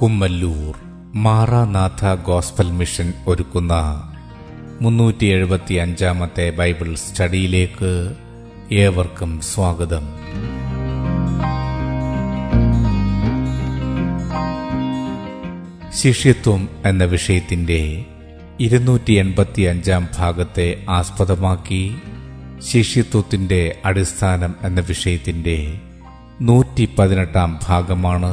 Kummallur മാറനാഥാ gospel mission ഒരുക്കുന്ന 375-ാമത്തെ Bible സ്റ്റഡിയിലേക്ക് ഏവർക്കും സ്വാഗതം. ശിഷ്യത്വം എന്ന വിഷയത്തിന്റെ 285-ാം ഭാഗത്തെ ആസ്പദമാക്കി ശിഷ്യത്വത്തിന്റെ അടിസ്ഥാനം എന്ന വിഷയത്തിന്റെ 118-ാം ഭാഗമാണ്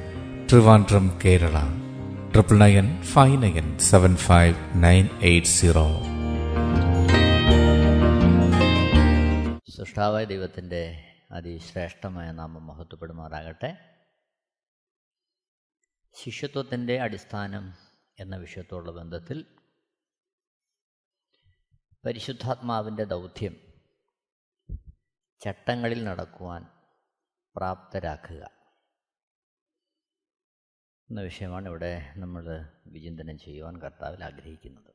ട്രിവാൻഡ്രം, കേരള. 9995975980. സൃഷ്ടാവായ ദൈവത്തിൻ്റെ അതിശ്രേഷ്ഠമായ നാമം മഹത്വപ്പെടുമാറാകട്ടെ. ശിഷ്യത്വത്തിൻ്റെ അടിസ്ഥാനം എന്ന വിഷയത്തോടുള്ള ബന്ധത്തിൽ പരിശുദ്ധാത്മാവിൻ്റെ ദൗത്യം ചട്ടങ്ങളിൽ നടക്കുവാൻ പ്രാപ്തരാക്കുക എന്ന വിഷയമാണ് ഇവിടെ നമ്മൾ വിചിന്തനം ചെയ്യുവാൻ കർത്താവിൽ ആഗ്രഹിക്കുന്നത്.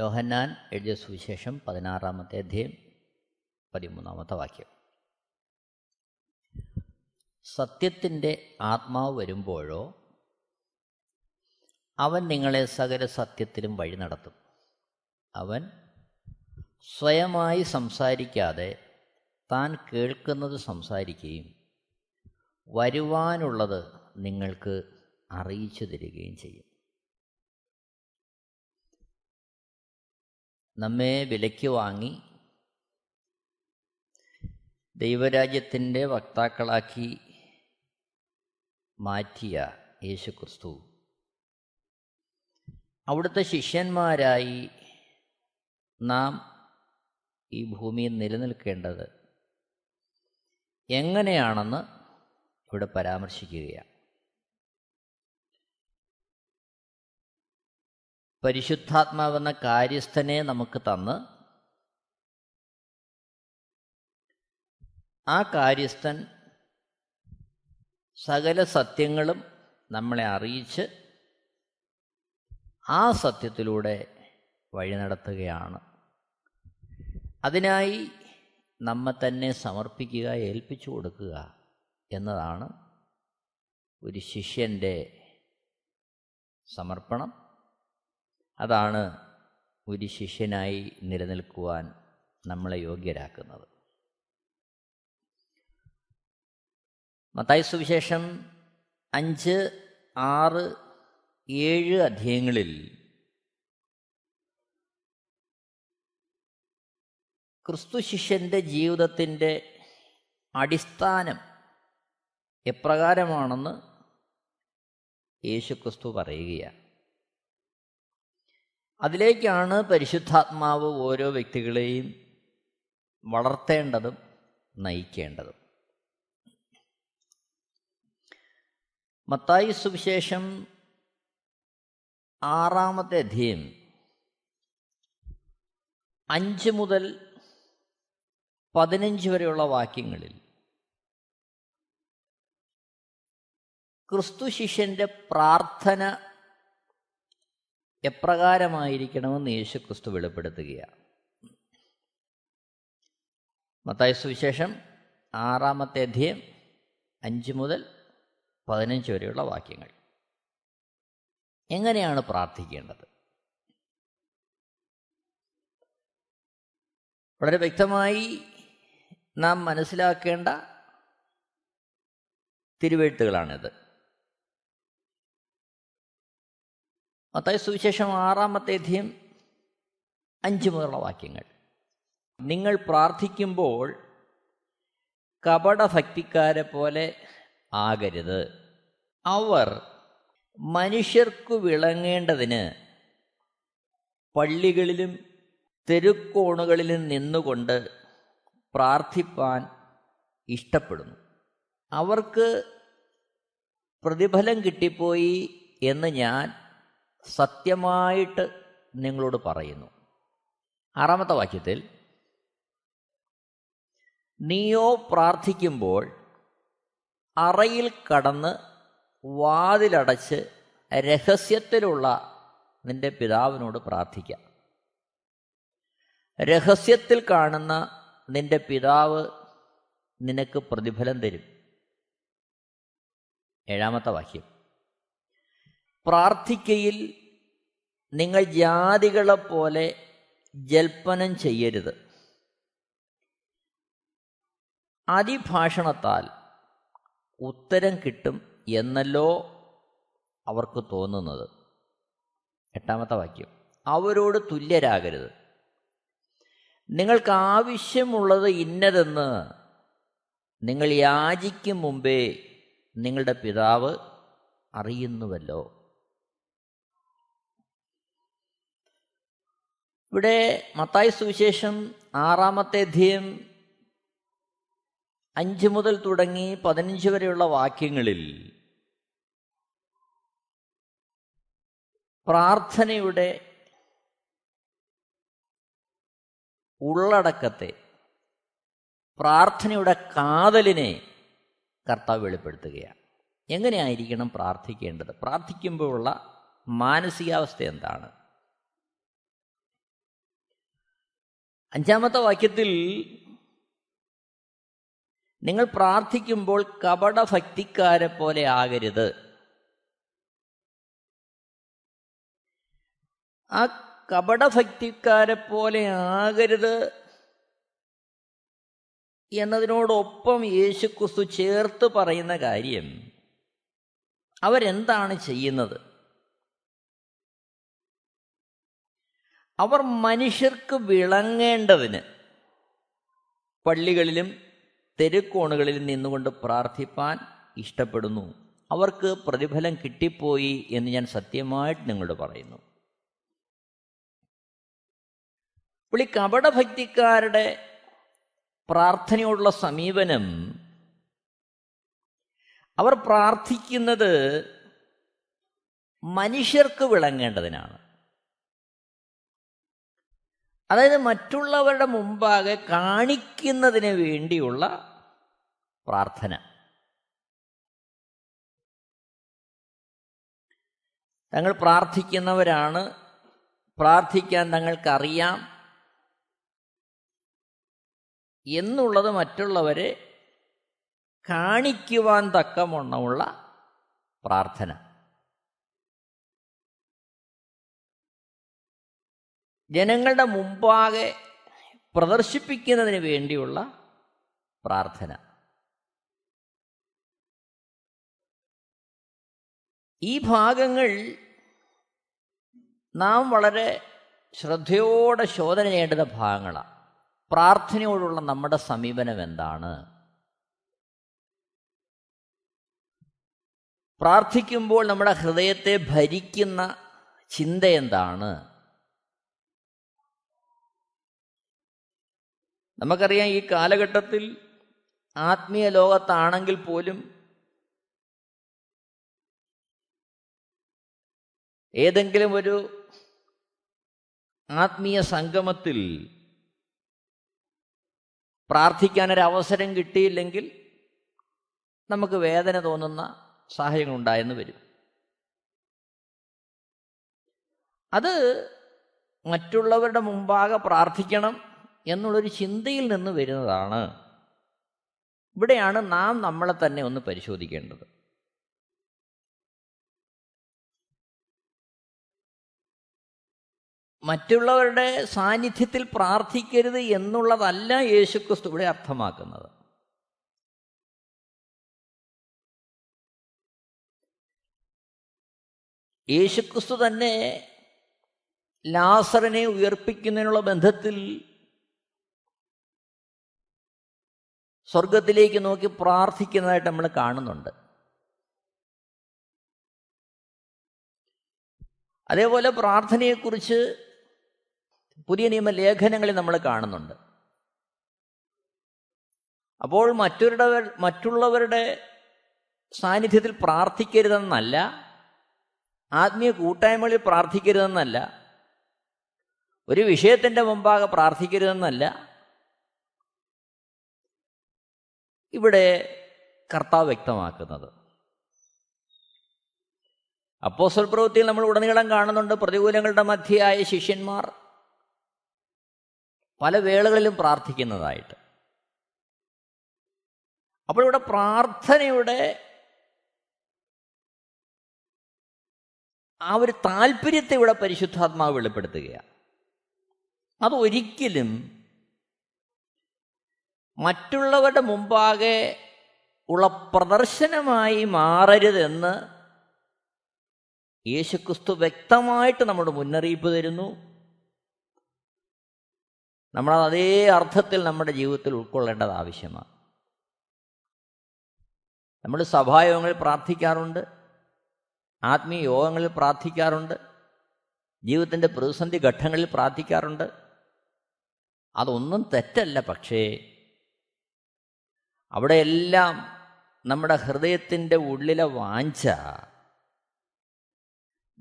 യോഹന്നാൻ എഴുതിയ സുവിശേഷം 16-ാമത്തെ അധ്യായം 13-ാമത്തെ വാക്യം. സത്യത്തിൻ്റെ ആത്മാവ് വരുമ്പോഴോ അവൻ നിങ്ങളെ സകല സത്യത്തിലും വഴി നടത്തും. അവൻ സ്വയമായി സംസാരിക്കാതെ താൻ കേൾക്കുന്നത് സംസാരിക്കുകയും വരുവാനുള്ളത് നിങ്ങൾക്ക് അറിയിച്ചു തരികയും ചെയ്യും. നമ്മെ വിലയ്ക്ക് വാങ്ങി ദൈവരാജ്യത്തിൻ്റെ വക്താക്കളാക്കി മാറ്റിയ യേശുക്രിസ്തു അവിടുത്തെ ശിഷ്യന്മാരായി നാം ഈ ഭൂമിയിൽ നിലനിൽക്കേണ്ടത് എങ്ങനെയാണെന്ന് ഇവിടെ പരാമർശിക്കുകയാണ്. പരിശുദ്ധാത്മാവെന്ന കാര്യസ്ഥനെ നമുക്ക് തന്ന് ആ കാര്യസ്ഥൻ സകല സത്യങ്ങളും നമ്മളെ അറിയിച്ച് ആ സത്യത്തിലൂടെ വഴി നടത്തുകയാണ്. അതിനായി നമ്മെ തന്നെ സമർപ്പിക്കുക, ഏൽപ്പിച്ചു കൊടുക്കുക എന്നതാണ് ഒരു ശിഷ്യൻ്റെ സമർപ്പണം. അതാണ് ഒരു ശിഷ്യനായി നിലനിൽക്കുവാൻ നമ്മളെ യോഗ്യരാക്കുന്നത്. മത്തായി സുവിശേഷം 5, 6, 7 അധ്യായങ്ങളിൽ ക്രിസ്തു ശിഷ്യൻ്റെ ജീവിതത്തിൻ്റെ അടിസ്ഥാനം എപ്രകാരമാണെന്ന് യേശുക്രിസ്തു പറയുകയാണ്. അതിലേക്കാണ് പരിശുദ്ധാത്മാവ് ഓരോ വ്യക്തികളെയും വളർത്തേണ്ടതും നയിക്കേണ്ടതും. മത്തായി സുവിശേഷം 6-ാമത്തെ അധ്യായം 5 മുതൽ 15 വരെയുള്ള വാക്യങ്ങളിൽ ക്രിസ്തു ശിഷ്യൻ്റെ പ്രാർത്ഥന എപ്രകാരമായിരിക്കണമെന്ന് യേശുക്രിസ്തു വെളിപ്പെടുത്തുകയാണ്. മത്തായി സുവിശേഷം 6-ാമത്തെ അധ്യായം 5 മുതൽ 15 വരെയുള്ള വാക്യങ്ങൾ. എങ്ങനെയാണ് പ്രാർത്ഥിക്കേണ്ടത്? വളരെ വ്യക്തമായി നാം മനസ്സിലാക്കേണ്ട തിരുവെഴുത്തുകളാണിത്. മത്തായി സുവിശേഷം 6-ാമത്തെ അധ്യായം 5 മുതലുള്ള വാക്യങ്ങൾ. നിങ്ങൾ പ്രാർത്ഥിക്കുമ്പോൾ കപടഭക്തിക്കാരെ പോലെ ആകരുത്. അവർ മനുഷ്യർക്കു വിളങ്ങേണ്ടതിന് പള്ളികളിലും തെരുക്കോണുകളിലും നിന്നുകൊണ്ട് പ്രാർത്ഥിപ്പാൻ ഇഷ്ടപ്പെടുന്നു. അവർക്ക് പ്രതിഫലം കിട്ടിപ്പോയി എന്ന് ഞാൻ സത്യമായിട്ട് നിങ്ങളോട് പറയുന്നു. 6-ാമത്തെ വാക്യത്തിൽ നീയോ പ്രാർത്ഥിക്കുമ്പോൾ അറയിൽ കടന്ന് വാതിലടച്ച് രഹസ്യത്തിലുള്ള നിന്റെ പിതാവിനോട് പ്രാർത്ഥിക്കുക. രഹസ്യത്തിൽ കാണുന്ന നിന്റെ പിതാവ് നിനക്ക് പ്രതിഫലം തരും. 7-ാമത്തെ വാക്യം, പ്രാർത്ഥിക്കയിൽ നിങ്ങൾ ജാതികളെപ്പോലെ ജൽപ്പനം ചെയ്യരുത്, അതിഭാഷണത്താൽ ഉത്തരം കിട്ടും എന്നല്ലോ അവർക്ക് തോന്നുന്നത്. 8-ാമത്തെ വാക്യം, അവരോട് തുല്യരാകരുത്, നിങ്ങൾക്ക് ആവശ്യമുള്ളത് ഇന്നതെന്ന് നിങ്ങൾ യാചിക്കും മുമ്പേ നിങ്ങളുടെ പിതാവ് അറിയുന്നുവല്ലോ. ഇവിടെ മത്തായി സുവിശേഷം 6-ാമത്തെ അധ്യായം 5 മുതൽ തുടങ്ങി 15 വരെയുള്ള വാക്യങ്ങളിൽ പ്രാർത്ഥനയുടെ ഉള്ളടക്കത്തെ, പ്രാർത്ഥനയുടെ കാതലിനെ കർത്താവ് വെളിപ്പെടുത്തുകയാണ്. എങ്ങനെയായിരിക്കണം പ്രാർത്ഥിക്കേണ്ടത്, പ്രാർത്ഥിക്കുമ്പോഴുള്ള മാനസികാവസ്ഥ എന്താണ്? 5-ാമത്തെ വാക്യത്തിൽ നിങ്ങൾ പ്രാർത്ഥിക്കുമ്പോൾ കപടഭക്തിക്കാരെ പോലെ ആകരുത്. ആ കപടഭക്തിക്കാരെ പോലെ ആകരുത് എന്നതിനോടൊപ്പം യേശുക്രിസ്തു ചേർത്ത് പറയുന്ന കാര്യം, അവരെന്താണ് ചെയ്യുന്നത്? അവർ മനുഷ്യർക്ക് വിളങ്ങേണ്ടതിന് പള്ളികളിലും തെരുക്കോണുകളിലും നിന്നുകൊണ്ട് പ്രാർത്ഥിപ്പാൻ ഇഷ്ടപ്പെടുന്നു. അവർക്ക് പ്രതിഫലം കിട്ടിപ്പോയി എന്ന് ഞാൻ സത്യമായിട്ട് നിങ്ങളോട് പറയുന്നു. ഇപ്പോൾ ഈ കപടഭക്തിക്കാരുടെ പ്രാർത്ഥനയോടുള്ള സമീപനം, അവർ പ്രാർത്ഥിക്കുന്നത് മനുഷ്യർക്ക് വിളങ്ങേണ്ടതിനാണ്. അതായത് മറ്റുള്ളവരുടെ മുമ്പാകെ കാണിക്കുന്നതിന് വേണ്ടിയുള്ള പ്രാർത്ഥന. തങ്ങൾ പ്രാർത്ഥിക്കുന്നവരാണ്, പ്രാർത്ഥിക്കാൻ തങ്ങൾക്കറിയാം എന്നുള്ളത് മറ്റുള്ളവരെ കാണിക്കുവാൻ തക്കവണ്ണമുള്ള പ്രാർത്ഥന. ജനങ്ങളുടെ മുമ്പാകെ പ്രദർശിപ്പിക്കുന്നതിന് വേണ്ടിയുള്ള പ്രാർത്ഥന. ഈ ഭാഗങ്ങൾ നാം വളരെ ശ്രദ്ധയോടെ ശോധന ചെയ്യേണ്ടുന്ന ഭാഗങ്ങളാണ്. പ്രാർത്ഥനയോടുള്ള നമ്മുടെ സമീപനം എന്താണ്? പ്രാർത്ഥിക്കുമ്പോൾ നമ്മുടെ ഹൃദയത്തെ ഭരിക്കുന്ന ചിന്ത എന്താണ്? നമുക്കറിയാം, ഈ കാലഘട്ടത്തിൽ ആത്മീയ ലോകത്താണെങ്കിൽ പോലും ഏതെങ്കിലും ഒരു ആത്മീയ സംഗമത്തിൽ പ്രാർത്ഥിക്കാനൊരവസരം കിട്ടിയില്ലെങ്കിൽ നമുക്ക് വേദന തോന്നുന്ന സാഹചര്യങ്ങളുണ്ടായെന്ന് വരും. അത് മറ്റുള്ളവരുടെ മുമ്പാകെ പ്രാർത്ഥിക്കണം എന്നുള്ളൊരു ചിന്തയിൽ നിന്ന് വരുന്നതാണ്. ഇവിടെയാണ് നാം നമ്മളെ തന്നെ ഒന്ന് പരിശോധിക്കേണ്ടത്. മറ്റുള്ളവരുടെ സാന്നിധ്യത്തിൽ പ്രാർത്ഥിക്കരുത് എന്നുള്ളതല്ല യേശുക്രിസ്തു ഇവിടെ അർത്ഥമാക്കുന്നത്. യേശുക്രിസ്തു തന്നെ ലാസറിനെ ഉയർപ്പിക്കുന്നതിനുള്ള ബന്ധത്തിൽ സ്വർഗത്തിലേക്ക് നോക്കി പ്രാർത്ഥിക്കുന്നതായിട്ട് നമ്മൾ കാണുന്നുണ്ട്. അതേപോലെ പ്രാർത്ഥനയെക്കുറിച്ച് പുതിയ നിയമ ലേഖനങ്ങളിൽ നമ്മൾ കാണുന്നുണ്ട്. അപ്പോൾ മറ്റുള്ളവരുടെ സാന്നിധ്യത്തിൽ പ്രാർത്ഥിക്കരുതെന്നല്ല, ആത്മീയ കൂട്ടായ്മകളിൽ പ്രാർത്ഥിക്കരുതെന്നല്ല, ഒരു വിഷയത്തിൻ്റെ മുമ്പാകെ പ്രാർത്ഥിക്കരുതെന്നല്ല. ഇവിടെ കർത്താവ് വ്യക്തമാക്കുന്നത് അപ്പോസ്തല പ്രവൃത്തിയിൽ നമ്മൾ ഉടനീളം കാണുന്നുണ്ട്. പ്രതികൂലങ്ങളുടെ മധ്യയായ ശിഷ്യന്മാർ പല വേളകളിലും പ്രാർത്ഥിക്കുന്നതായിട്ട്. അപ്പോൾ ഇവിടെ പ്രാർത്ഥനയുടെ ആ ഒരു താല്പര്യത്തെ ഇവിടെ പരിശുദ്ധാത്മാവ് വെളിപ്പെടുത്തുകയാണ്. അതൊരിക്കലും മറ്റുള്ളവരുടെ മുമ്പാകെ ഉള്ള പ്രദർശനമായി മാറരുതെന്ന് യേശുക്രിസ്തു വ്യക്തമായിട്ട് നമ്മുടെ മുന്നറിയിപ്പ് തരുന്നു. നമ്മളത് അതേ അർത്ഥത്തിൽ നമ്മുടെ ജീവിതത്തിൽ ഉൾക്കൊള്ളേണ്ടത് ആവശ്യമാണ്. നമ്മൾ സഭായോഗങ്ങളിൽ പ്രാർത്ഥിക്കാറുണ്ട്, ആത്മീയ യോഗങ്ങളിൽ പ്രാർത്ഥിക്കാറുണ്ട്, ജീവിതത്തിൻ്റെ പ്രതിസന്ധി ഘട്ടങ്ങളിൽ പ്രാർത്ഥിക്കാറുണ്ട്. അതൊന്നും തെറ്റല്ല. പക്ഷേ അവിടെയെല്ലാം നമ്മുടെ ഹൃദയത്തിൻ്റെ ഉള്ളിലെ വാഞ്ച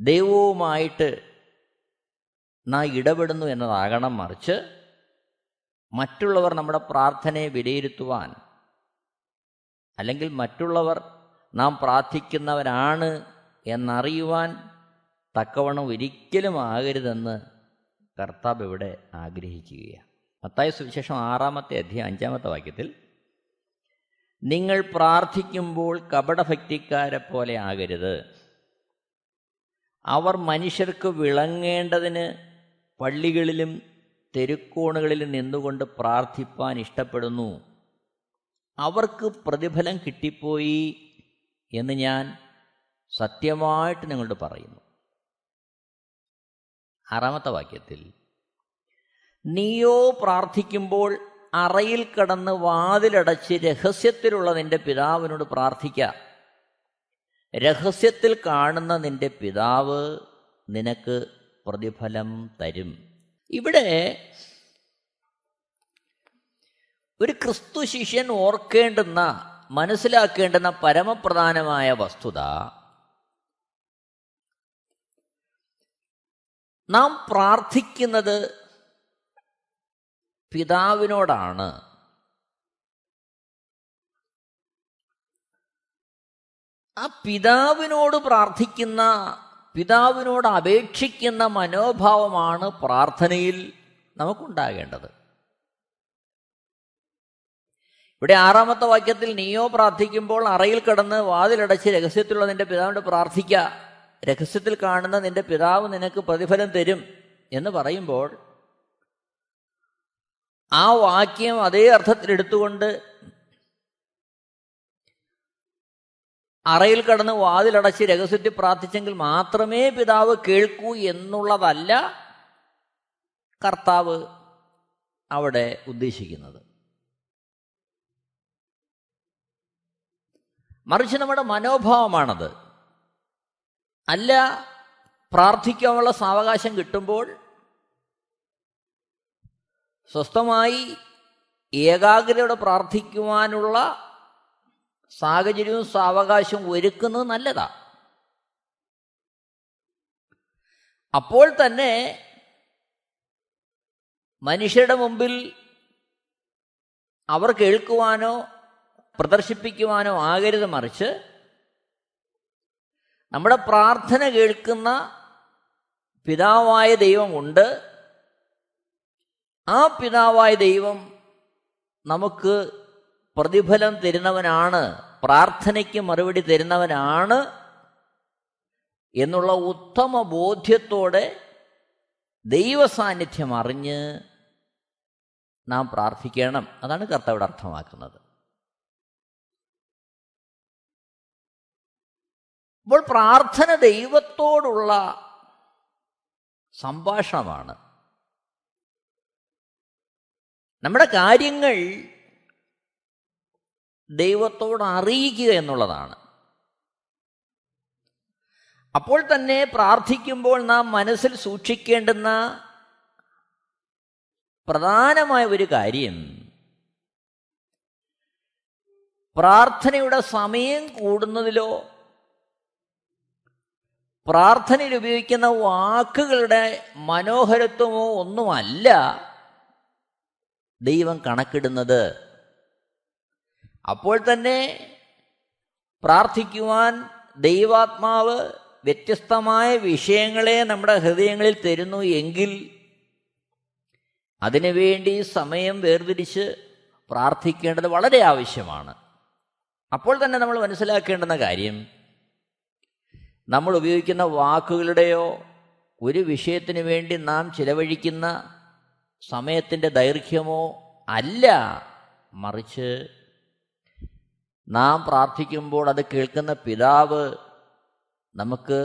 ദൈവവുമായിട്ട് നാം ഇടപെടുന്നു എന്നതാകണം. മറിച്ച് മറ്റുള്ളവർ നമ്മുടെ പ്രാർത്ഥനയെ വിലയിരുത്തുവാൻ, അല്ലെങ്കിൽ മറ്റുള്ളവർ നാം പ്രാർത്ഥിക്കുന്നവരാണ് എന്നറിയുവാൻ തക്കവണ്ണം ഒരിക്കലും ആകരുതെന്ന് കർത്താവ് ഇവിടെ ആഗ്രഹിക്കുകയാണ്. മത്തായി സുവിശേഷം 6:5 നിങ്ങൾ പ്രാർത്ഥിക്കുമ്പോൾ കപടഭക്തിക്കാരെ പോലെ ആകരുത്. അവർ മനുഷ്യർക്ക് വിളങ്ങേണ്ടതിന് പള്ളികളിലും തെരുക്കോണുകളിലും നിന്നുകൊണ്ട് പ്രാർത്ഥിപ്പാൻ ഇഷ്ടപ്പെടുന്നു. അവർക്ക് പ്രതിഫലം കിട്ടിപ്പോയി എന്ന് ഞാൻ സത്യമായിട്ട് നിങ്ങളോട് പറയുന്നു. 6 നീയോ പ്രാർത്ഥിക്കുമ്പോൾ അറയിൽ കടന്ന് വാതിലടച്ച് രഹസ്യത്തിലുള്ള നിന്റെ പിതാവിനോട് പ്രാർത്ഥിക്ക. രഹസ്യത്തിൽ കാണുന്ന നിന്റെ പിതാവ് നിനക്ക് പ്രതിഫലം തരും. ഇവിടെ ഒരു ക്രിസ്തു ശിഷ്യൻ ഓർക്കേണ്ടുന്ന, മനസ്സിലാക്കേണ്ടുന്ന പരമപ്രധാനമായ വസ്തുത, നാം പ്രാർത്ഥിക്കുന്നത് പിതാവിനോടാണ്. ആ പിതാവിനോട് പ്രാർത്ഥിക്കുന്ന, പിതാവിനോട് അപേക്ഷിക്കുന്ന മനോഭാവമാണ് പ്രാർത്ഥനയിൽ നമുക്കുണ്ടാകേണ്ടത്. ഇവിടെ 6 നീയോ പ്രാർത്ഥിക്കുമ്പോൾ അറയിൽ കിടന്ന് വാതിലടച്ച് രഹസ്യത്തിലുള്ള നിന്റെ പിതാവിനോട് പ്രാർത്ഥിക്കുക, രഹസ്യത്തിൽ കാണുന്ന നിന്റെ പിതാവ് നിനക്ക് പ്രതിഫലം തരും എന്ന് പറയുമ്പോൾ ആ വാക്യം അതേ അർത്ഥത്തിലെടുത്തുകൊണ്ട് അറയിൽ കടന്ന് വാതിലടച്ച് രഹസ്യത്തിൽ പ്രാർത്ഥിച്ചെങ്കിൽ മാത്രമേ പിതാവ് കേൾക്കൂ എന്നുള്ളതല്ല കർത്താവ് അവിടെ ഉദ്ദേശിക്കുന്നത്. മറിച്ച് നമ്മുടെ മനോഭാവമാണത്. അല്ല, പ്രാർത്ഥിക്കാനുള്ള സാവകാശം കിട്ടുമ്പോൾ സ്വസ്ഥമായി ഏകാഗ്രതയോടെ പ്രാർത്ഥിക്കുവാനുള്ള സാഹചര്യവും സാവകാശവും ഒരുക്കുന്നത് നല്ലതാ. അപ്പോൾ തന്നെ മനുഷ്യരുടെ മുമ്പിൽ അവർ കേൾക്കുവാനോ പ്രദർശിപ്പിക്കുവാനോ ആകരുത്. മറിച്ച് നമ്മുടെ പ്രാർത്ഥന കേൾക്കുന്ന പിതാവായ ദൈവമുണ്ട്. ആ പിതാവായ ദൈവം നമുക്ക് പ്രതിഫലം തരുന്നവനാണ്, പ്രാർത്ഥനയ്ക്ക് മറുപടി തരുന്നവനാണ് എന്നുള്ള ഉത്തമ ബോധ്യത്തോടെ ദൈവസാന്നിധ്യം അറിഞ്ഞ് നാം പ്രാർത്ഥിക്കണം. അതാണ് കർത്താവ് അർത്ഥമാക്കുന്നത്. അപ്പോൾ പ്രാർത്ഥന ദൈവത്തോടുള്ള സംഭാഷണമാണ്. നമ്മുടെ കാര്യങ്ങൾ ദൈവത്തോട് അറിയിക്കുക എന്നുള്ളതാണ്. അപ്പോൾ തന്നെ പ്രാർത്ഥിക്കുമ്പോൾ നാം മനസ്സിൽ സൂക്ഷിക്കേണ്ടുന്ന പ്രധാനമായ ഒരു കാര്യം, പ്രാർത്ഥനയുടെ സമയം കൂടുന്നതിലോ പ്രാർത്ഥനയിൽ ഉപയോഗിക്കുന്ന വാക്കുകളുടെ മനോഹരത്വമോ ഒന്നുമല്ല ദൈവം കണക്കിടുന്നത്. അപ്പോൾ തന്നെ പ്രാർത്ഥിക്കുവാൻ ദൈവാത്മാവ് വ്യത്യസ്തമായ വിഷയങ്ങളെ നമ്മുടെ ഹൃദയങ്ങളിൽ തരുന്നു എങ്കിൽ അതിനുവേണ്ടി സമയം വേർതിരിച്ച് പ്രാർത്ഥിക്കേണ്ടത് വളരെ ആവശ്യമാണ്. അപ്പോൾ തന്നെ നമ്മൾ മനസ്സിലാക്കേണ്ടുന്ന കാര്യം, നമ്മൾ ഉപയോഗിക്കുന്ന വാക്കുകളുടെയോ ഒരു വിഷയത്തിന് വേണ്ടി നാം ചിലവഴിക്കുന്ന സമയത്തിൻ്റെ ദൈർഘ്യമോ അല്ല, മറിച്ച് നാം പ്രാർത്ഥിക്കുമ്പോൾ അത് കേൾക്കുന്ന പിതാവ് നമുക്ക്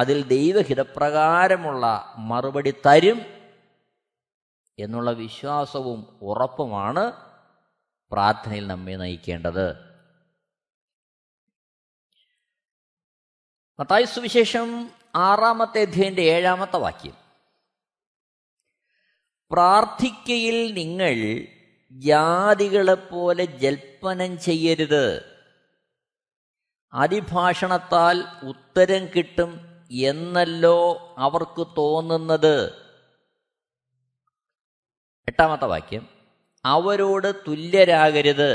അതിൽ ദൈവഹിതപ്രകാരമുള്ള മറുപടി തരും എന്നുള്ള വിശ്വാസവും ഉറപ്പുമാണ് പ്രാർത്ഥനയിൽ നമ്മെ നയിക്കേണ്ടത്. മത്തായി സുവിശേഷം 6-ാമത്തെ അധ്യായത്തിൻ്റെ 7-ാമത്തെ വാക്യം, പ്രാർത്ഥിക്കയിൽ നിങ്ങൾ ജാതികളെപ്പോലെ ജൽപ്പനം ചെയ്യരുത്, അതിഭാഷണത്താൽ ഉത്തരം കിട്ടും എന്നല്ലോ അവർക്ക് തോന്നുന്നത്. 8-ാമത്തെ വാക്യം, അവരോട് തുല്യരാകരുത്,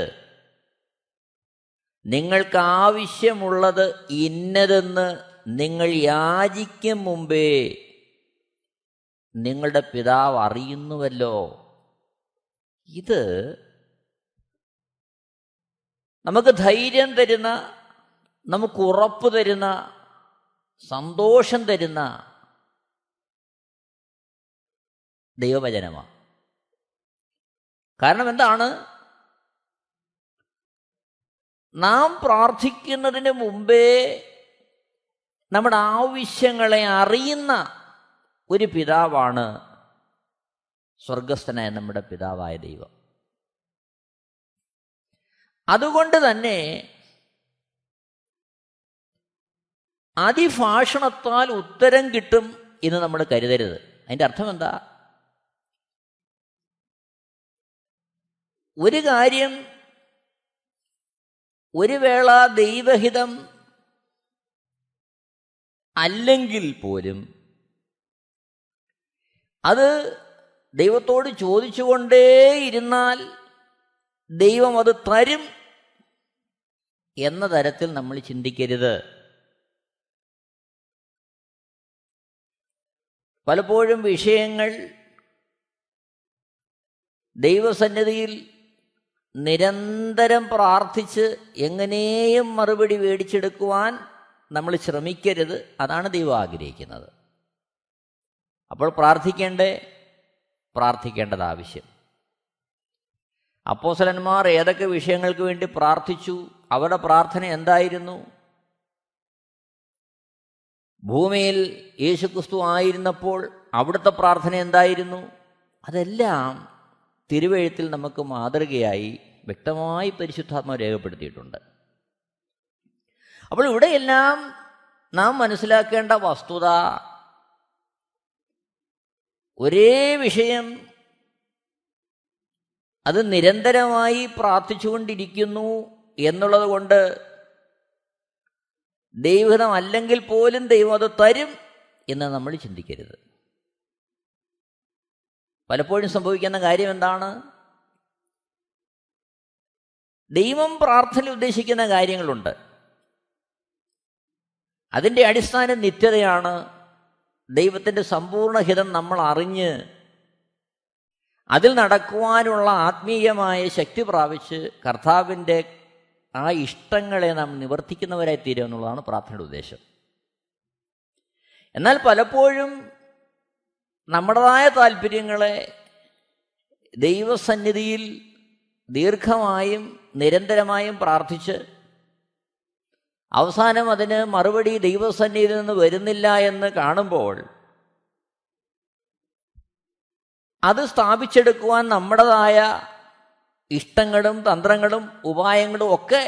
നിങ്ങൾക്ക് ആവശ്യമുള്ളത് ഇന്നതെന്ന് നിങ്ങൾ യാചിക്കും മുമ്പേ നിങ്ങളുടെ പിതാവ് അറിയുന്നുവല്ലോ. ഇത് നമുക്ക് ധൈര്യം തരുന്ന, നമുക്ക് ഉറപ്പ് തരുന്ന, സന്തോഷം തരുന്ന ദൈവവചനമാണ്. കാരണം എന്താണ്? നാം പ്രാർത്ഥിക്കുന്നതിന് മുമ്പേ നമ്മുടെ ആവശ്യങ്ങളെ അറിയുന്ന ഒരു പിതാവാണ് സ്വർഗസ്ഥനായ നമ്മുടെ പിതാവായ ദൈവം. അതുകൊണ്ട് തന്നെ അതിഭാഷണത്താൽ ഉത്തരം കിട്ടും എന്ന് നമ്മൾ കരുതരുത്. അതിൻ്റെ അർത്ഥം എന്താ? ഒരു കാര്യം ഒരു വേള ദൈവഹിതം അല്ലെങ്കിൽ പോലും അത് ദൈവത്തോട് ചോദിച്ചുകൊണ്ടേയിരുന്നാൽ ദൈവം അത് തരും എന്ന തരത്തിൽ നമ്മൾ ചിന്തിക്കരുത്. പലപ്പോഴും വിഷയങ്ങൾ ദൈവസന്നിധിയിൽ നിരന്തരം പ്രാർത്ഥിച്ച് എങ്ങനെയും മറുപടി മേടിച്ചെടുക്കുവാൻ നമ്മൾ ശ്രമിക്കരുത്. അതാണ് ദൈവം ആഗ്രഹിക്കുന്നത്. അപ്പോൾ പ്രാർത്ഥിക്കേണ്ടത് ആവശ്യം. അപ്പോസ്തലന്മാർ ഏതൊക്കെ വിഷയങ്ങൾക്ക് വേണ്ടി പ്രാർത്ഥിച്ചു? അവരുടെ പ്രാർത്ഥന എന്തായിരുന്നു? ഭൂമിയിൽ യേശുക്രിസ്തു ആയിരുന്നപ്പോൾ അവിടുത്തെ പ്രാർത്ഥന എന്തായിരുന്നു? അതെല്ലാം തിരുവെഴുത്തിൽ നമുക്ക് മാതൃകയായി വ്യക്തമായി പരിശുദ്ധാത്മാവ് രേഖപ്പെടുത്തിയിട്ടുണ്ട്. അപ്പോൾ ഇവിടെയെല്ലാം നാം മനസ്സിലാക്കേണ്ട വസ്തുത, ഒരേ വിഷയം അത് നിരന്തരമായി പ്രാർത്ഥിച്ചുകൊണ്ടിരിക്കുന്നു എന്നുള്ളത് കൊണ്ട് ദൈവഹിതം അല്ലെങ്കിൽ പോലും ദൈവം അത് തരും എന്ന് നമ്മൾ ചിന്തിക്കരുത്. പലപ്പോഴും സംഭവിക്കുന്ന കാര്യം എന്താണ്? ദൈവം പ്രാർത്ഥനയിൽ ഉദ്ദേശിക്കുന്ന കാര്യങ്ങളുണ്ട്. അതിൻ്റെ അടിസ്ഥാനം നിത്യതയാണ്. ദൈവത്തിൻ്റെ സമ്പൂർണ്ണ ഹിതം നമ്മൾ അറിഞ്ഞ് അതിൽ നടക്കുവാനുള്ള ആത്മീയമായ ശക്തി പ്രാപിച്ച് കർത്താവിൻ്റെ ആ ഇഷ്ടങ്ങളെ നാം നിവർത്തിക്കുന്നവരായി തീരുക എന്നുള്ളതാണ് പ്രാർത്ഥനയുടെ ഉദ്ദേശം. എന്നാൽ പലപ്പോഴും നമ്മുടേതായ താല്പര്യങ്ങളെ ദൈവസന്നിധിയിൽ ദീർഘമായും നിരന്തരമായും പ്രാർത്ഥിച്ച് അവസാനം അതിന് മറുപടി ദൈവസന്നിധിയിൽ നിന്ന് വരുന്നില്ല എന്ന് കാണുമ്പോൾ അത് സ്ഥാപിച്ചെടുക്കുവാൻ നമ്മുടേതായ ഇഷ്ടങ്ങളും തന്ത്രങ്ങളും ഉപായങ്ങളും ഒക്കെ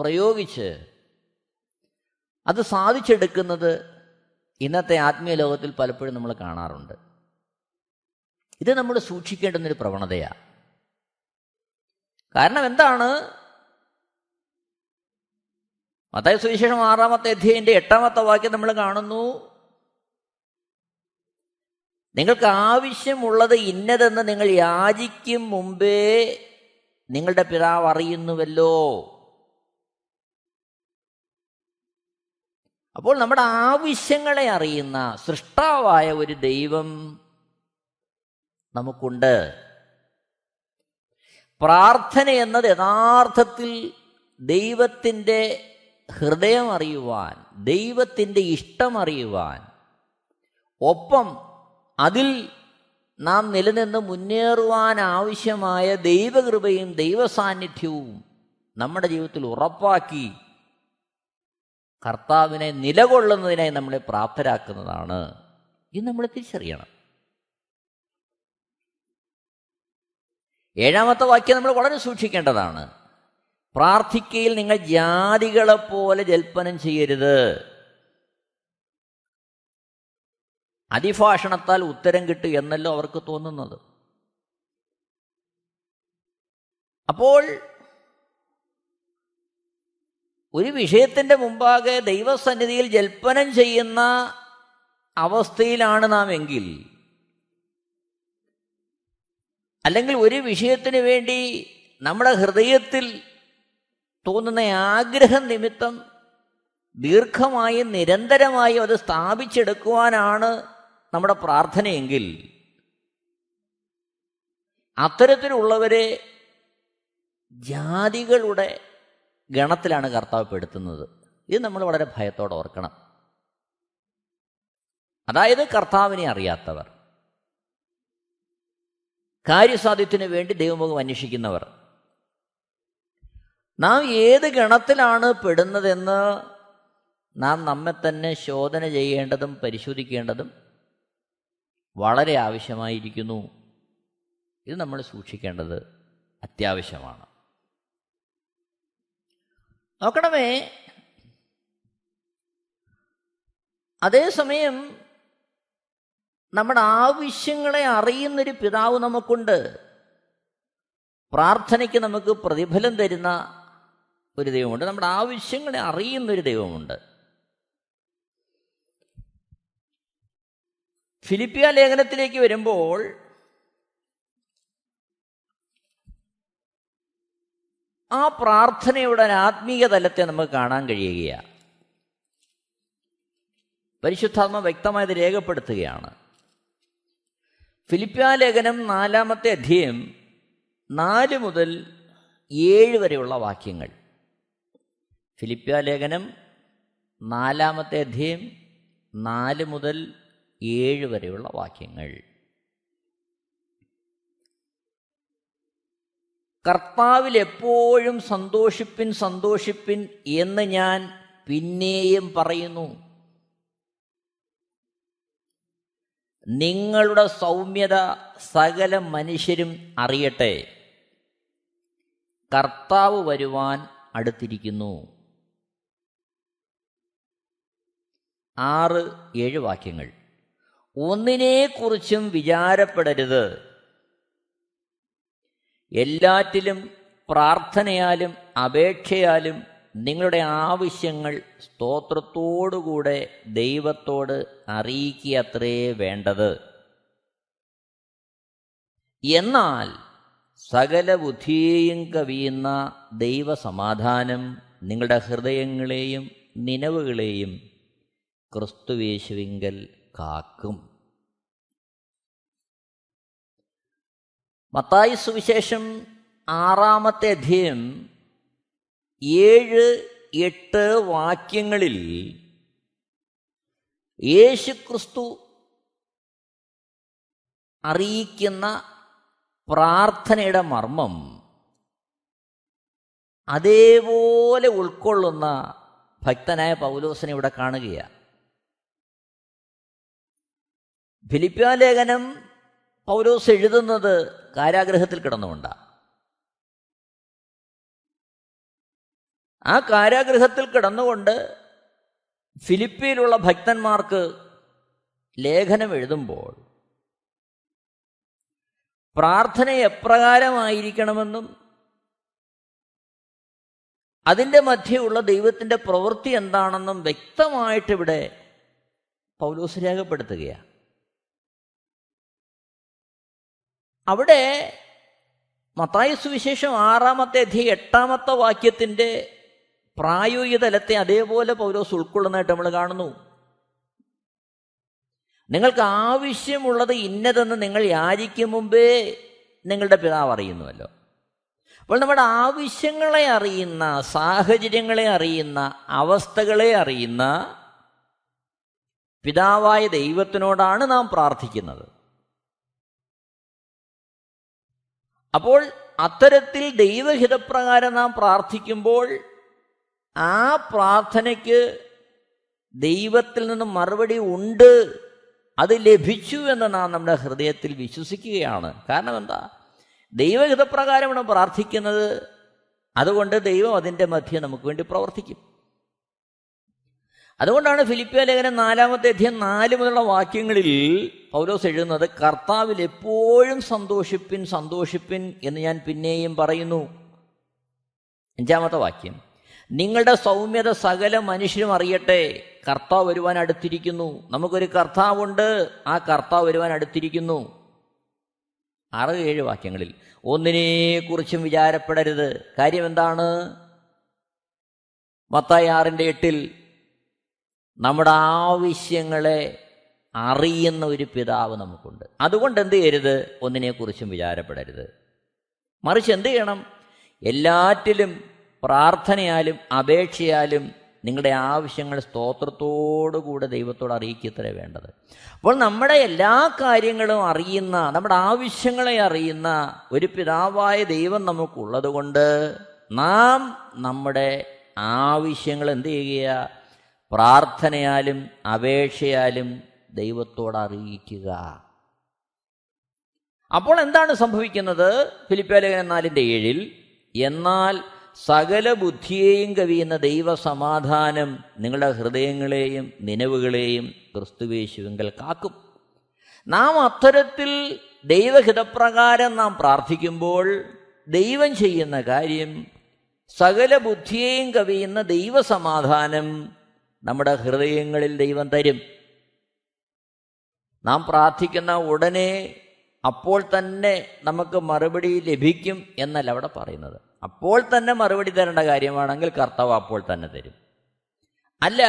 പ്രയോഗിച്ച് അത് സാധിച്ചെടുക്കുന്നത് ഇന്നത്തെ ആത്മീയ ലോകത്തിൽ പലപ്പോഴും നമ്മൾ കാണാറുണ്ട്. ഇത് നമ്മൾ സൂക്ഷിക്കേണ്ടുന്നൊരു പ്രവണതയാണ്. കാരണം എന്താണ്? മത്തായി സുവിശേഷം 6-ാമത്തെ അധ്യായത്തിൻ്റെ 8-ാമത്തെ വാക്യം നമ്മൾ കാണുന്നു, നിങ്ങൾക്ക് ആവശ്യമുള്ളത് ഇന്നതെന്ന് നിങ്ങൾ യാചിക്കും മുമ്പേ നിങ്ങളുടെ പിതാവ് അറിയുന്നുവല്ലോ. അപ്പോൾ നമ്മുടെ ആവശ്യങ്ങളെ അറിയുന്ന സൃഷ്ടാവായ ഒരു ദൈവം നമുക്കുണ്ട്. പ്രാർത്ഥന എന്നത് യഥാർത്ഥത്തിൽ ദൈവത്തിൻ്റെ ഹൃദയം അറിയുവാൻ, ദൈവത്തിൻ്റെ ഇഷ്ടം അറിയുവാൻ, ഒപ്പം അതിൽ നാം നിലനിന്ന് മുന്നേറുവാൻ ആവശ്യമായ ദൈവകൃപയും ദൈവസാന്നിധ്യവും നമ്മുടെ ജീവിതത്തിൽ ഉറപ്പാക്കി കർത്താവിനെ നിലകൊള്ളുന്നതിനായി നമ്മളെ പ്രാപ്തരാക്കുന്നതാണ്. ഇത് നമ്മൾ തിരിച്ചറിയണം. 7-ാമത്തെ വാക്യം നമ്മൾ വളരെ സൂക്ഷിക്കേണ്ടതാണ്. പ്രാർത്ഥിക്കയിൽ നിങ്ങൾ ജാതികളെപ്പോലെ ജൽപ്പനം ചെയ്യരുത്, അതിഭാഷണത്താൽ ഉത്തരം കിട്ടും എന്നല്ലോ അവർക്ക് തോന്നുന്നത്. അപ്പോൾ ഒരു വിഷയത്തിൻ്റെ മുമ്പാകെ ദൈവസന്നിധിയിൽ ജൽപ്പനം ചെയ്യുന്ന അവസ്ഥയിലാണ് നാം എങ്കിൽ, അല്ലെങ്കിൽ ഒരു വിഷയത്തിന് വേണ്ടി നമ്മുടെ ഹൃദയത്തിൽ തോന്നുന്ന ആഗ്രഹം നിമിത്തം ദീർഘമായും നിരന്തരമായും അത് സ്ഥാപിച്ചെടുക്കുവാനാണ് നമ്മുടെ പ്രാർത്ഥനയെങ്കിൽ, അത്തരത്തിലുള്ളവരെ ജാതികളുടെ ഗണത്തിലാണ് കർത്താവ് പെടുത്തുന്നത്. ഇത് നമ്മൾ വളരെ ഭയത്തോടെ ഓർക്കണം. അതായത് കർത്താവിനെ അറിയാത്തവർ, കാര്യസാധ്യത്തിന് വേണ്ടി ദൈവമുഖം അന്വേഷിക്കുന്നവർ, നാം ഏത് ഗണത്തിലാണ് പെടുന്നതെന്ന് നാം നമ്മെ തന്നെ ശോധന ചെയ്യേണ്ടതും പരിശോധിക്കേണ്ടതും വളരെ ആവശ്യമായിരിക്കുന്നു. ഇത് നമ്മൾ സൂക്ഷിക്കേണ്ടത് അത്യാവശ്യമാണ്. നോക്കണമേ, അതേസമയം നമ്മുടെ ആവശ്യങ്ങളെ അറിയുന്നൊരു പിതാവ് നമുക്കുണ്ട്. പ്രാർത്ഥനയ്ക്ക് നമുക്ക് പ്രതിഫലം തരുന്ന ഒരു ദൈവമുണ്ട്, നമ്മുടെ ആവശ്യങ്ങളെ അറിയുന്നൊരു ദൈവമുണ്ട്. ഫിലിപ്പിയ ലേഖനത്തിലേക്ക് വരുമ്പോൾ ആ പ്രാർത്ഥനയുടെ ആത്മീയ തലത്തെ നമുക്ക് കാണാൻ കഴിയുകയാണ്. പരിശുദ്ധാത്മ വ്യക്തമായത് രേഖപ്പെടുത്തുകയാണ്. ഫിലിപ്പിയ ലേഖനം 4-ാമത്തെ അധ്യായം 4 മുതൽ 7 വരെയുള്ള വാക്യങ്ങൾ. ഫിലിപ്പിയ ലേഖനം 4-ാമത്തെ അധ്യായം 4 മുതൽ 7 വരെയുള്ള വാക്യങ്ങൾ. കർത്താവിൽ എപ്പോഴും സന്തോഷിപ്പിൻ, സന്തോഷിപ്പിൻ എന്ന് ഞാൻ പിന്നെയും പറയുന്നു. നിങ്ങളുടെ സൗമ്യത സകല മനുഷ്യരും അറിയട്ടെ. കർത്താവ് വരുവാൻ അടുത്തിരിക്കുന്നു. 6-7 വാക്യങ്ങൾ. ഒന്നിനെക്കുറിച്ചും വിചാരപ്പെടരുത്, എല്ലാറ്റിലും പ്രാർത്ഥനയാലും അപേക്ഷയാലും നിങ്ങളുടെ ആവശ്യങ്ങൾ സ്തോത്രത്തോടുകൂടെ ദൈവത്തോട് അറിയിക്കത്രേ വേണ്ടത്. എന്നാൽ സകല ബുദ്ധിയെയും കവിയുന്ന ദൈവസമാധാനം നിങ്ങളുടെ ഹൃദയങ്ങളെയും നിനവുകളെയും ക്രിസ്തുയേശുവിങ്കൽ കാക്കും. മത്തായി സുവിശേഷം 6-ാമത്തെ അധ്യായം 7-8 വാക്യങ്ങളിൽ യേശുക്രിസ്തു അറിയിക്കുന്ന പ്രാർത്ഥനയുടെ മർമ്മം അതേപോലെ ഉൾക്കൊള്ളുന്ന ഭക്തനായ പൗലോസിനെ ഇവിടെ കാണുകയാണ്. ഫിലിപ്പിയ ലേഖനം പൗലോസ് എഴുതുന്നത് കാരാഗ്രഹത്തിൽ കിടന്നുകൊണ്ടാണ്. ആ കാരാഗ്രഹത്തിൽ കിടന്നുകൊണ്ട് ഫിലിപ്പിയിലുള്ള ഭക്തന്മാർക്ക് ലേഖനം എഴുതുമ്പോൾ പ്രാർത്ഥന എപ്രകാരമായിരിക്കണമെന്നും അതിൻ്റെ മധ്യയുള്ള ദൈവത്തിൻ്റെ പ്രവൃത്തി എന്താണെന്നും വ്യക്തമായിട്ടിവിടെ പൗലോസ് രേഖപ്പെടുത്തുകയാണ്. അവിടെ മത്തായി സുവിശേഷം 6-ാമത്തെ അധ്യായം 8-ാമത്തെ വാക്യത്തിൻ്റെ പ്രായോഗിക തലത്തെ അതേപോലെ പൗലോസ് ഉൾക്കൊള്ളുന്നതായിട്ട് നമ്മൾ കാണുന്നു. നിങ്ങൾക്ക് ആവശ്യമുള്ളത് ഇന്നതെന്ന് നിങ്ങൾ യാചിക്കും മുമ്പേ നിങ്ങളുടെ പിതാവ് അറിയുന്നുവല്ലോ. അപ്പോൾ നമ്മുടെ ആവശ്യങ്ങളെ അറിയുന്ന, സാഹചര്യങ്ങളെ അറിയുന്ന, അവസ്ഥകളെ അറിയുന്ന പിതാവായ ദൈവത്തിനോടാണ് നാം പ്രാർത്ഥിക്കുന്നത്. അപ്പോൾ അത്തരത്തിൽ ദൈവഹിതപ്രകാരം നാം പ്രാർത്ഥിക്കുമ്പോൾ ആ പ്രാർത്ഥനയ്ക്ക് ദൈവത്തിൽ നിന്ന് മറുപടി ഉണ്ട്, അത് ലഭിച്ചു എന്ന് നാം നമ്മുടെ ഹൃദയത്തിൽ വിശ്വസിക്കുകയാണ്. കാരണം എന്താ, ദൈവഹിതപ്രകാരമാണ് പ്രാർത്ഥിക്കുന്നത്. അതുകൊണ്ട് ദൈവം അതിൻ്റെ മധ്യേ നമുക്ക് വേണ്ടി പ്രവർത്തിക്കും. അതുകൊണ്ടാണ് ഫിലിപ്പിയ ലേഖനം 4-ാമത്തെ അധ്യായം 4 മുതലുള്ള വാക്യങ്ങളിൽ പൗലോസ് എഴുതുന്നത്, കർത്താവിൽ എപ്പോഴും സന്തോഷിപ്പിൻ, സന്തോഷിപ്പിൻ എന്ന് ഞാൻ പിന്നെയും പറയുന്നു. 5-ാമത്തെ വാക്യം, നിങ്ങളുടെ സൗമ്യത സകല മനുഷ്യരും അറിയട്ടെ, കർത്താവ് വരുവാൻ അടുത്തിരിക്കുന്നു. നമുക്കൊരു കർത്താവുണ്ട്, ആ കർത്താവ് വരുവാൻ അടുത്തിരിക്കുന്നു. 6-7 വാക്യങ്ങളിൽ, ഒന്നിനെക്കുറിച്ചും വിചാരപ്പെടരുത്. കാര്യം എന്താണ്? മത്തായി 6:8 നമ്മുടെ ആവശ്യങ്ങളെ അറിയുന്ന ഒരു പിതാവ് നമുക്കുണ്ട്. അതുകൊണ്ട് എന്ത് ചെയ്യരുത്? ഒന്നിനെക്കുറിച്ചും വിചാരപ്പെടരുത്. മറിച്ച് എന്ത് ചെയ്യണം? എല്ലാറ്റിലും പ്രാർത്ഥനയാലും അപേക്ഷയാലും നിങ്ങളുടെ ആവശ്യങ്ങൾ സ്തോത്രത്തോടുകൂടെ ദൈവത്തോട് അറിയിക്കത്ര വേണ്ടത്. അപ്പോൾ നമ്മുടെ എല്ലാ കാര്യങ്ങളും അറിയുന്ന, നമ്മുടെ ആവശ്യങ്ങളെ അറിയുന്ന ഒരു പിതാവായ ദൈവം നമുക്കുള്ളത് കൊണ്ട് നാം നമ്മുടെ ആവശ്യങ്ങൾ എന്ത് ചെയ്യുക? പ്രാർത്ഥനയാലും അപേക്ഷയാലും ദൈവത്തോട് അറിയിക്കുക. അപ്പോൾ എന്താണ് സംഭവിക്കുന്നത്? ഫിലിപ്പിയ ലേഖനം 4:7, എന്നാൽ സകല ബുദ്ധിയെയും കവിയുന്ന ദൈവസമാധാനം നിങ്ങളുടെ ഹൃദയങ്ങളെയും നിനവുകളെയും ക്രിസ്തുയേശുവിൽ കാക്കും. നാം അത്തരത്തിൽ ദൈവഹിതപ്രകാരം നാം പ്രാർത്ഥിക്കുമ്പോൾ ദൈവം ചെയ്യുന്ന കാര്യം, സകല ബുദ്ധിയെയും കവിയുന്ന ദൈവസമാധാനം നമ്മുടെ ഹൃദയങ്ങളിൽ ദൈവം തരും. നാം പ്രാർത്ഥിക്കുന്ന ഉടനെ അപ്പോൾ തന്നെ നമുക്ക് മറുപടി ലഭിക്കും എന്നല്ല അവിടെ പറയുന്നത്. അപ്പോൾ തന്നെ മറുപടി തരേണ്ട കാര്യമാണെങ്കിൽ കർത്താവ് അപ്പോൾ തന്നെ തരും. അല്ല,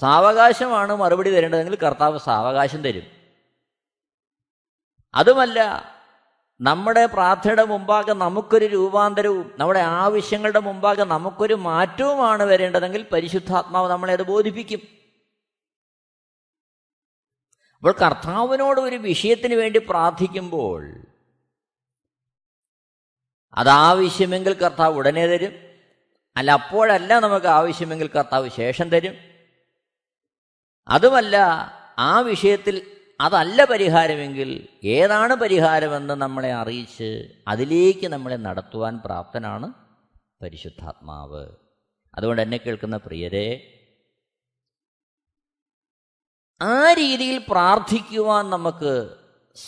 സാവകാശമാണ് മറുപടി തരേണ്ടതെങ്കിൽ കർത്താവ് സാവകാശം തരും. അതുമല്ല, നമ്മുടെ പ്രാർത്ഥനയുടെ മുമ്പാകെ നമുക്കൊരു രൂപാന്തരവും നമ്മുടെ ആവശ്യങ്ങളുടെ മുമ്പാകെ നമുക്കൊരു മാറ്റവുമാണ് വരേണ്ടതെങ്കിൽ പരിശുദ്ധാത്മാവ് നമ്മളെ അത് ബോധിപ്പിക്കും. അപ്പോൾ കർത്താവിനോട് ഒരു വിഷയത്തിന് വേണ്ടി പ്രാർത്ഥിക്കുമ്പോൾ അതാവശ്യമെങ്കിൽ കർത്താവ് ഉടനെ തരും. അല്ല, അപ്പോഴല്ല നമുക്ക് ആവശ്യമെങ്കിൽ കർത്താവ് ശേഷം തരും. അതുമല്ല, ആ വിഷയത്തിൽ അതല്ല പരിഹാരമെങ്കിൽ ഏതാണ് പരിഹാരമെന്ന് നമ്മളെ അറിയിച്ച് അതിലേക്ക് നമ്മളെ നടത്തുവാൻ പ്രാപ്തനാണ് പരിശുദ്ധാത്മാവ്. അതുകൊണ്ട് എന്നെ കേൾക്കുന്ന പ്രിയരെ, ആ രീതിയിൽ പ്രാർത്ഥിക്കുവാൻ നമുക്ക്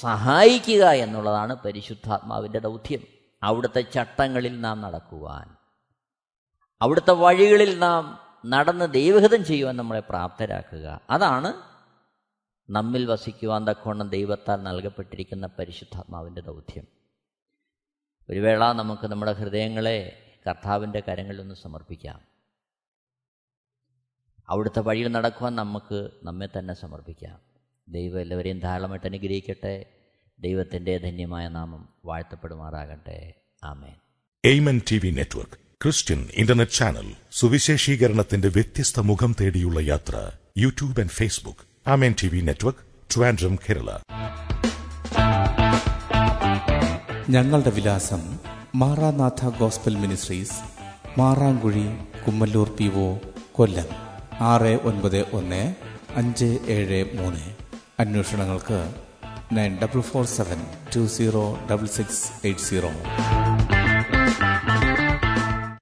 സഹായിക്കുക എന്നുള്ളതാണ് പരിശുദ്ധാത്മാവിൻ്റെ ദൗത്യം. അവിടുത്തെ ചട്ടങ്ങളിൽ നാം നടക്കുവാൻ, അവിടുത്തെ വഴികളിൽ നാം നടന്ന് ദൈവഹിതം ചെയ്യുവാൻ നമ്മളെ പ്രാപ്തരാക്കുക. അതാണ് നമ്മിൽ വസിക്കുവാൻ തക്കോണം ദൈവത്താൽ നൽകപ്പെട്ടിരിക്കുന്ന പരിശുദ്ധാത്മാവിൻ്റെ ദൗത്യം. ഒരു വേള നമുക്ക് നമ്മുടെ ഹൃദയങ്ങളെ കർത്താവിൻ്റെ കരങ്ങളിലൊന്ന് സമർപ്പിക്കാം. അവിടുത്തെ വഴിയിൽ നടക്കുവാൻ നമുക്ക് നമ്മെ തന്നെ സമർപ്പിക്കാം. ദൈവം എല്ലാവരെയും ധാരാളമായിട്ട് അനുഗ്രഹിക്കട്ടെ. ദൈവത്തിൻ്റെ ധന്യമായ നാമം വാഴ്ത്തപ്പെടുമാറാകട്ടെ. ആമേൻ. Amen TV Network, Christian internet channel. സുവിശേഷീകരണത്തിന്റെ വ്യത്യസ്ത മുഖം തേടിയുള്ള യാത്ര. YouTube and Facebook. Amen TV Network, Trivandrum, Kerala. ഞങ്ങളുടെ വിലാസം: Maranatha gospel ministries, Marankuzhi, Kummallur PO, Kollam 691573. അന്വേഷണങ്ങൾക്ക് 9447206680.